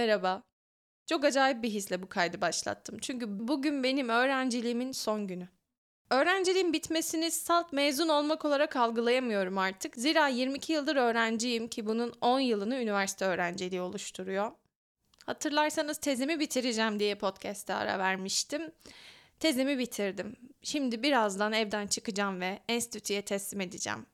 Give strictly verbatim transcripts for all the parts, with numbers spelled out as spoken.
Merhaba. Çok acayip bir hisle bu kaydı başlattım. Çünkü bugün benim öğrenciliğimin son günü. Öğrenciliğin bitmesini salt mezun olmak olarak algılayamıyorum artık. Zira yirmi iki yıldır öğrenciyim ki bunun on yılını üniversite öğrenciliği oluşturuyor. Hatırlarsanız tezimi bitireceğim diye podcast'te ara vermiştim. Tezimi bitirdim. Şimdi birazdan evden çıkacağım ve enstitüye teslim edeceğim.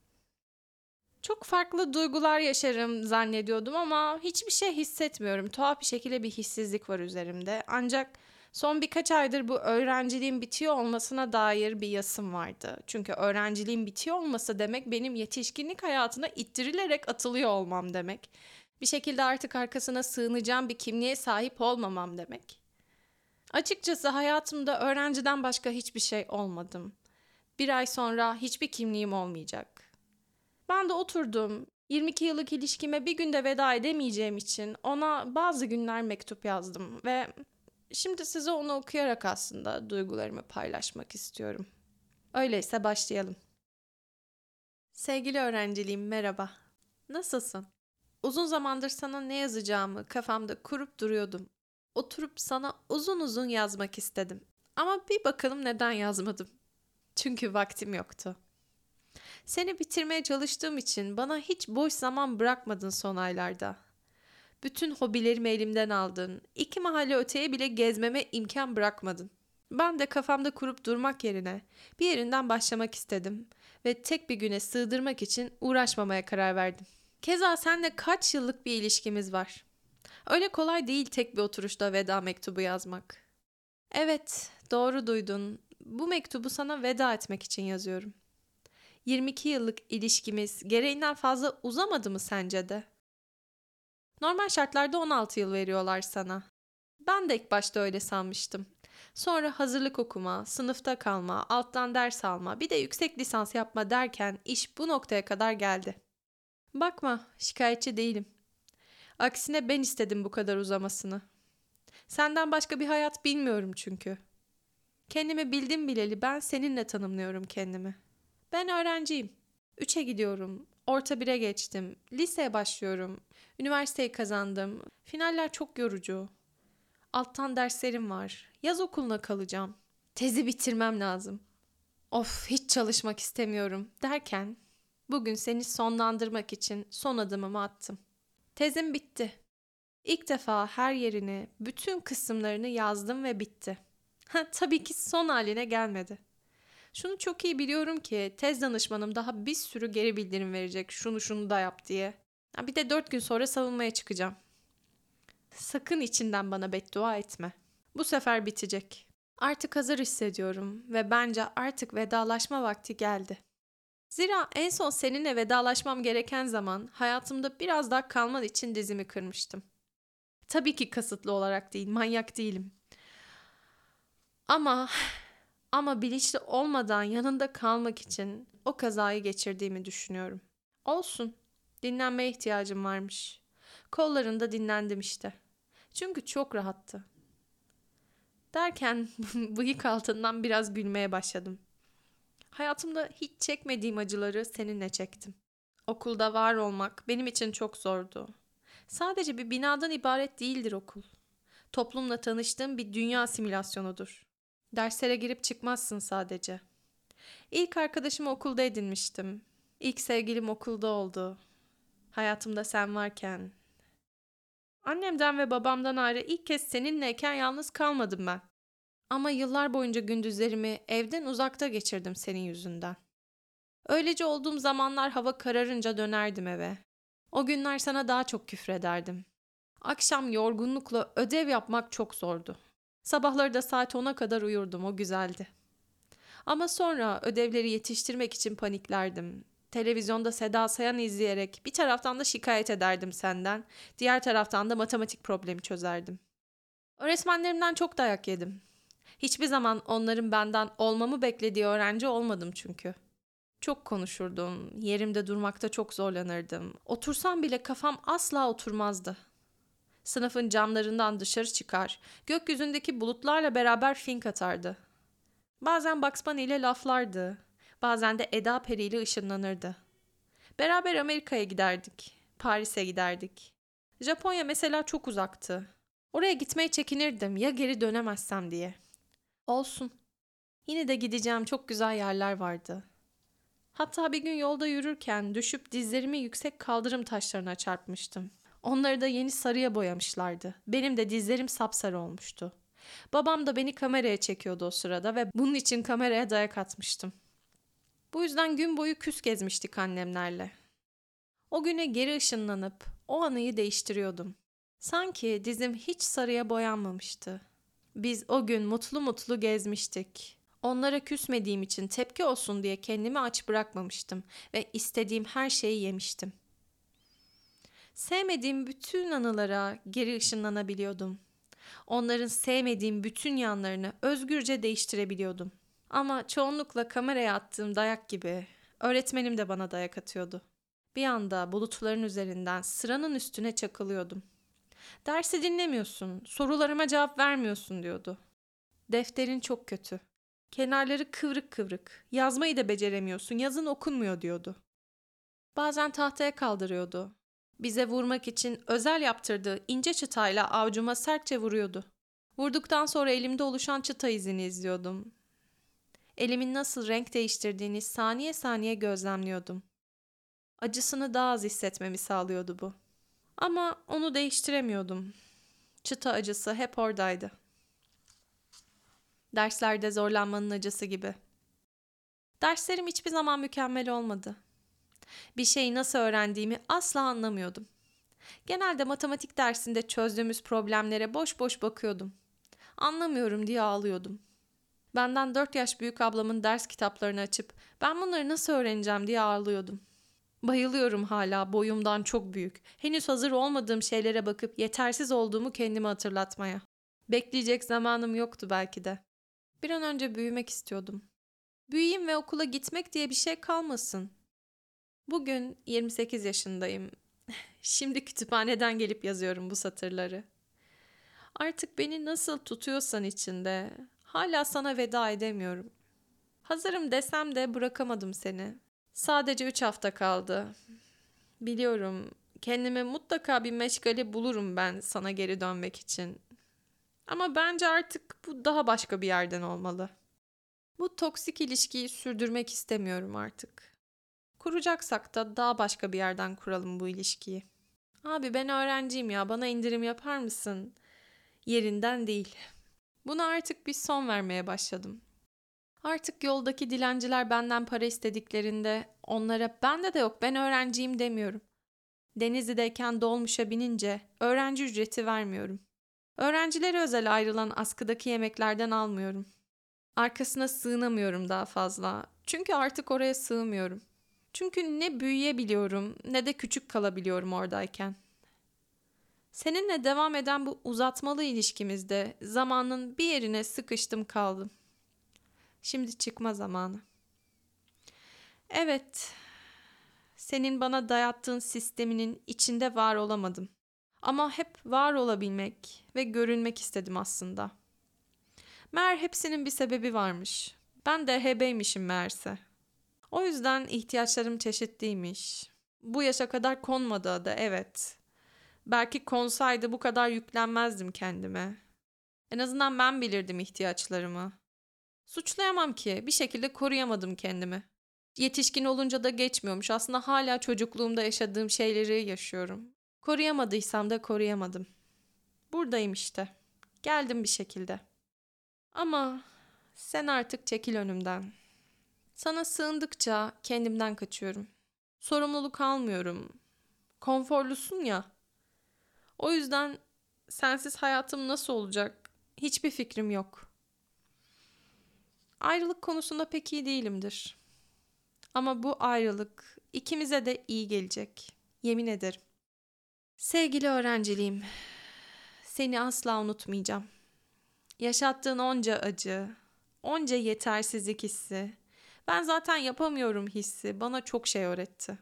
Çok farklı duygular yaşarım zannediyordum ama hiçbir şey hissetmiyorum. Tuhaf bir şekilde bir hissizlik var üzerimde. Ancak son birkaç aydır bu öğrenciliğin bitiyor olmasına dair bir yasım vardı. Çünkü öğrenciliğin bitiyor olması demek benim yetişkinlik hayatına ittirilerek atılıyor olmam demek. Bir şekilde artık arkasına sığınacağım bir kimliğe sahip olmamam demek. Açıkçası hayatımda öğrenciden başka hiçbir şey olmadım. Bir ay sonra hiçbir kimliğim olmayacak. Ben de oturdum. yirmi iki yıllık ilişkime bir günde veda edemeyeceğim için ona bazı günler mektup yazdım ve şimdi size onu okuyarak aslında duygularımı paylaşmak istiyorum. Öyleyse başlayalım. Sevgili öğrenciliğim, merhaba. Nasılsın? Uzun zamandır sana ne yazacağımı kafamda kurup duruyordum. Oturup sana uzun uzun yazmak istedim. Ama bir bakalım neden yazmadım. Çünkü vaktim yoktu. Seni bitirmeye çalıştığım için bana hiç boş zaman bırakmadın son aylarda. Bütün hobilerimi elimden aldın. İki mahalle öteye bile gezmeme imkan bırakmadın. Ben de kafamda kurup durmak yerine bir yerinden başlamak istedim ve tek bir güne sığdırmak için uğraşmamaya karar verdim. Keza seninle kaç yıllık bir ilişkimiz var. Öyle kolay değil tek bir oturuşta veda mektubu yazmak. Evet, doğru duydun. Bu mektubu sana veda etmek için yazıyorum. yirmi iki yıllık ilişkimiz gereğinden fazla uzamadı mı sence de? Normal şartlarda on altı yıl veriyorlar sana. Ben de ilk başta öyle sanmıştım. Sonra hazırlık okuma, sınıfta kalma, alttan ders alma, bir de yüksek lisans yapma derken iş bu noktaya kadar geldi. Bakma, şikayetçi değilim. Aksine ben istedim bu kadar uzamasını. Senden başka bir hayat bilmiyorum çünkü. Kendimi bildim bileli ben seninle tanımlıyorum kendimi. Ben öğrenciyim. Üçe gidiyorum. Orta bire geçtim. Liseye başlıyorum. Üniversiteyi kazandım. Finaller çok yorucu. Alttan derslerim var. Yaz okuluna kalacağım. Tezi bitirmem lazım. Of, hiç çalışmak istemiyorum derken bugün seni sonlandırmak için son adımımı attım. Tezim bitti. İlk defa her yerini, bütün kısımlarını yazdım ve bitti. Ha, tabii ki son haline gelmedi. Şunu çok iyi biliyorum ki tez danışmanım daha bir sürü geri bildirim verecek şunu şunu da yap diye. Bir de dört gün sonra savunmaya çıkacağım. Sakın içinden bana beddua etme. Bu sefer bitecek. Artık hazır hissediyorum ve bence artık vedalaşma vakti geldi. Zira en son seninle vedalaşmam gereken zaman hayatımda biraz daha kalman için dizimi kırmıştım. Tabii ki kasıtlı olarak değil, manyak değilim. Ama... Ama bilinçli olmadan yanında kalmak için o kazayı geçirdiğimi düşünüyorum. Olsun, dinlenmeye ihtiyacım varmış. Kollarında dinlendim işte. Çünkü çok rahattı. Derken bıyık altından biraz gülmeye başladım. Hayatımda hiç çekmediğim acıları seninle çektim. Okulda var olmak benim için çok zordu. Sadece bir binadan ibaret değildir okul. Toplumla tanıştığım bir dünya simülasyonudur. Derslere girip çıkmazsın sadece. İlk arkadaşımı okulda edinmiştim. İlk sevgilim okulda oldu. Hayatımda sen varken. Annemden ve babamdan ayrı ilk kez seninleyken yalnız kalmadım ben. Ama yıllar boyunca gündüzlerimi evden uzakta geçirdim senin yüzünden. Öylece olduğum zamanlar hava kararınca dönerdim eve. O günler sana daha çok küfrederdim. Akşam yorgunlukla ödev yapmak çok zordu. Sabahları da saat ona kadar uyurdum, o güzeldi. Ama sonra ödevleri yetiştirmek için paniklerdim. Televizyonda Seda Sayan izleyerek bir taraftan da şikayet ederdim senden, diğer taraftan da matematik problemi çözerdim. Öğretmenlerimden çok dayak yedim. Hiçbir zaman onların benden olmamı beklediği öğrenci olmadım çünkü. Çok konuşurdum, yerimde durmakta çok zorlanırdım. Otursam bile kafam asla oturmazdı. Sınıfın camlarından dışarı çıkar, gökyüzündeki bulutlarla beraber fink atardı. Bazen Bugs Bunny ile laflardı, bazen de Eda Peri ile ışınlanırdı. Beraber Amerika'ya giderdik, Paris'e giderdik. Japonya mesela çok uzaktı. Oraya gitmeye çekinirdim ya geri dönemezsem diye. Olsun. Yine de gideceğim çok güzel yerler vardı. Hatta bir gün yolda yürürken düşüp dizlerimi yüksek kaldırım taşlarına çarpmıştım. Onları da yeni sarıya boyamışlardı. Benim de dizlerim sapsarı olmuştu. Babam da beni kameraya çekiyordu o sırada ve bunun için kameraya dayak atmıştım. Bu yüzden gün boyu küs gezmiştik annemlerle. O güne geri ışınlanıp o anıyı değiştiriyordum. Sanki dizim hiç sarıya boyanmamıştı. Biz o gün mutlu mutlu gezmiştik. Onlara küsmediğim için tepki olsun diye kendimi aç bırakmamıştım ve istediğim her şeyi yemiştim. Sevmediğim bütün anılara geri ışınlanabiliyordum. Onların sevmediğim bütün yanlarını özgürce değiştirebiliyordum. Ama çoğunlukla kameraya attığım dayak gibi öğretmenim de bana dayak atıyordu. Bir anda bulutların üzerinden sıranın üstüne çakılıyordum. "Dersi dinlemiyorsun, sorularıma cevap vermiyorsun" diyordu. "Defterin çok kötü. Kenarları kıvrık kıvrık. Yazmayı da beceremiyorsun, yazın okunmuyor" diyordu. Bazen tahtaya kaldırıyordu. Bize vurmak için özel yaptırdığı ince çıtayla avcuma sertçe vuruyordu. Vurduktan sonra elimde oluşan çıta izini izliyordum. Elimin nasıl renk değiştirdiğini saniye saniye gözlemliyordum. Acısını daha az hissetmemi sağlıyordu bu. Ama onu değiştiremiyordum. Çıta acısı hep oradaydı. Derslerde zorlanmanın acısı gibi. Derslerim hiçbir zaman mükemmel olmadı. Bir şeyi nasıl öğrendiğimi asla anlamıyordum. Genelde matematik dersinde çözdüğümüz problemlere boş boş bakıyordum. Anlamıyorum diye ağlıyordum. Benden dört yaş büyük ablamın ders kitaplarını açıp ben bunları nasıl öğreneceğim diye ağlıyordum. Bayılıyorum hala boyumdan çok büyük, henüz hazır olmadığım şeylere bakıp yetersiz olduğumu kendime hatırlatmaya. Bekleyecek zamanım yoktu belki de. Bir an önce büyümek istiyordum. Büyüyeyim ve okula gitmek diye bir şey kalmasın. Bugün yirmi sekiz yaşındayım. Şimdi kütüphaneden gelip yazıyorum bu satırları. Artık beni nasıl tutuyorsan içinde, hala sana veda edemiyorum. Hazırım desem de bırakamadım seni. Sadece üç hafta kaldı. Biliyorum, kendime mutlaka bir meşgale bulurum ben sana geri dönmek için. Ama bence artık bu daha başka bir yerden olmalı. Bu toksik ilişkiyi sürdürmek istemiyorum artık. Kuracaksak da daha başka bir yerden kuralım bu ilişkiyi. "Abi ben öğrenciyim ya, bana indirim yapar mısın?" yerinden değil. Buna artık bir son vermeye başladım. Artık yoldaki dilenciler benden para istediklerinde onlara "bende de yok, ben öğrenciyim" demiyorum. Denizli'deyken dolmuşa binince öğrenci ücreti vermiyorum. Öğrencilere özel ayrılan askıdaki yemeklerden almıyorum. Arkasına sığınamıyorum daha fazla. Çünkü artık oraya sığmıyorum. Çünkü ne büyüyebiliyorum ne de küçük kalabiliyorum oradayken. Seninle devam eden bu uzatmalı ilişkimizde zamanın bir yerine sıkıştım kaldım. Şimdi çıkma zamanı. Evet, senin bana dayattığın sisteminin içinde var olamadım. Ama hep var olabilmek ve görünmek istedim aslında. Meğer hepsinin bir sebebi varmış. Ben de H B'ymişim meğerse. O yüzden ihtiyaçlarım çeşitliymiş. Bu yaşa kadar konmadı adı, evet. Belki konsaydı bu kadar yüklenmezdim kendime. En azından ben bilirdim ihtiyaçlarımı. Suçlayamam ki, bir şekilde koruyamadım kendimi. Yetişkin olunca da geçmiyormuş. Aslında hala çocukluğumda yaşadığım şeyleri yaşıyorum. Koruyamadıysam da koruyamadım. Buradayım işte. Geldim bir şekilde. Ama sen artık çekil önümden. Sana sığındıkça kendimden kaçıyorum. Sorumluluk almıyorum. Konforlusun ya. O yüzden sensiz hayatım nasıl olacak? Hiçbir fikrim yok. Ayrılık konusunda pek iyi değilimdir. Ama bu ayrılık ikimize de iyi gelecek. Yemin ederim. Sevgili öğrenciliğim, seni asla unutmayacağım. Yaşattığın onca acı, onca yetersizlik hissi, ben zaten yapamıyorum hissi bana çok şey öğretti.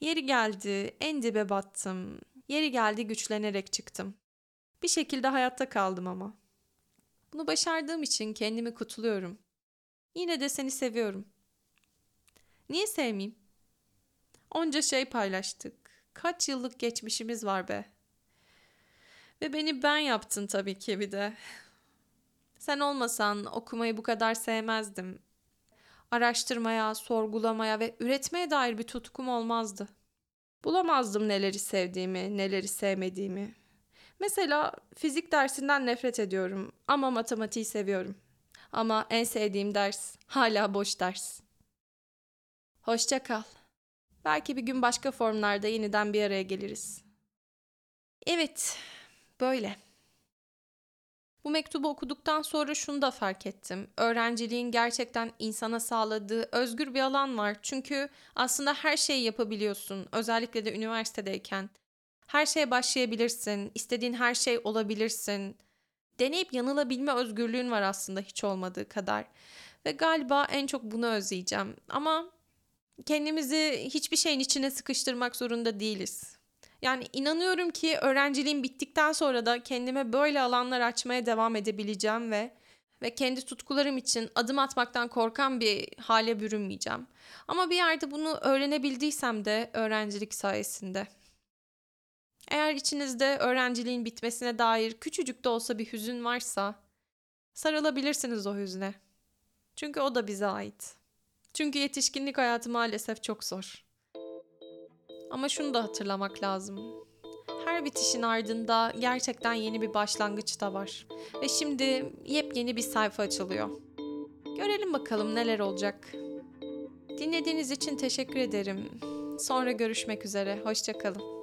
Yeri geldi en dibe battım, yeri geldi güçlenerek çıktım. Bir şekilde hayatta kaldım ama. Bunu başardığım için kendimi kutluyorum. Yine de seni seviyorum. Niye sevmeyeyim? Onca şey paylaştık. Kaç yıllık geçmişimiz var be. Ve beni ben yaptın tabii ki bir de. Sen olmasan okumayı bu kadar sevmezdim. Araştırmaya, sorgulamaya ve üretmeye dair bir tutkum olmazdı. Bulamazdım neleri sevdiğimi, neleri sevmediğimi. Mesela fizik dersinden nefret ediyorum ama matematiği seviyorum. Ama en sevdiğim ders hala boş ders. Hoşça kal. Belki bir gün başka formlarda yeniden bir araya geliriz. Evet, böyle. Bu mektubu okuduktan sonra şunu da fark ettim. Öğrenciliğin gerçekten insana sağladığı özgür bir alan var. Çünkü aslında her şeyi yapabiliyorsun. Özellikle de üniversitedeyken. Her şeye başlayabilirsin. İstediğin her şey olabilirsin. Deneyip yanılabilme özgürlüğün var aslında hiç olmadığı kadar. Ve galiba en çok bunu özleyeceğim. Ama kendimizi hiçbir şeyin içine sıkıştırmak zorunda değiliz. Yani inanıyorum ki öğrenciliğim bittikten sonra da kendime böyle alanlar açmaya devam edebileceğim ve ve kendi tutkularım için adım atmaktan korkan bir hale bürünmeyeceğim. Ama bir yerde bunu öğrenebildiysem de öğrencilik sayesinde. Eğer içinizde öğrenciliğin bitmesine dair küçücük de olsa bir hüzün varsa sarılabilirsiniz o hüzne. Çünkü o da bize ait. Çünkü yetişkinlik hayatı maalesef çok zor. Ama şunu da hatırlamak lazım. Her bitişin ardında gerçekten yeni bir başlangıç da var. Ve şimdi yepyeni bir sayfa açılıyor. Görelim bakalım neler olacak. Dinlediğiniz için teşekkür ederim. Sonra görüşmek üzere. Hoşça kalın.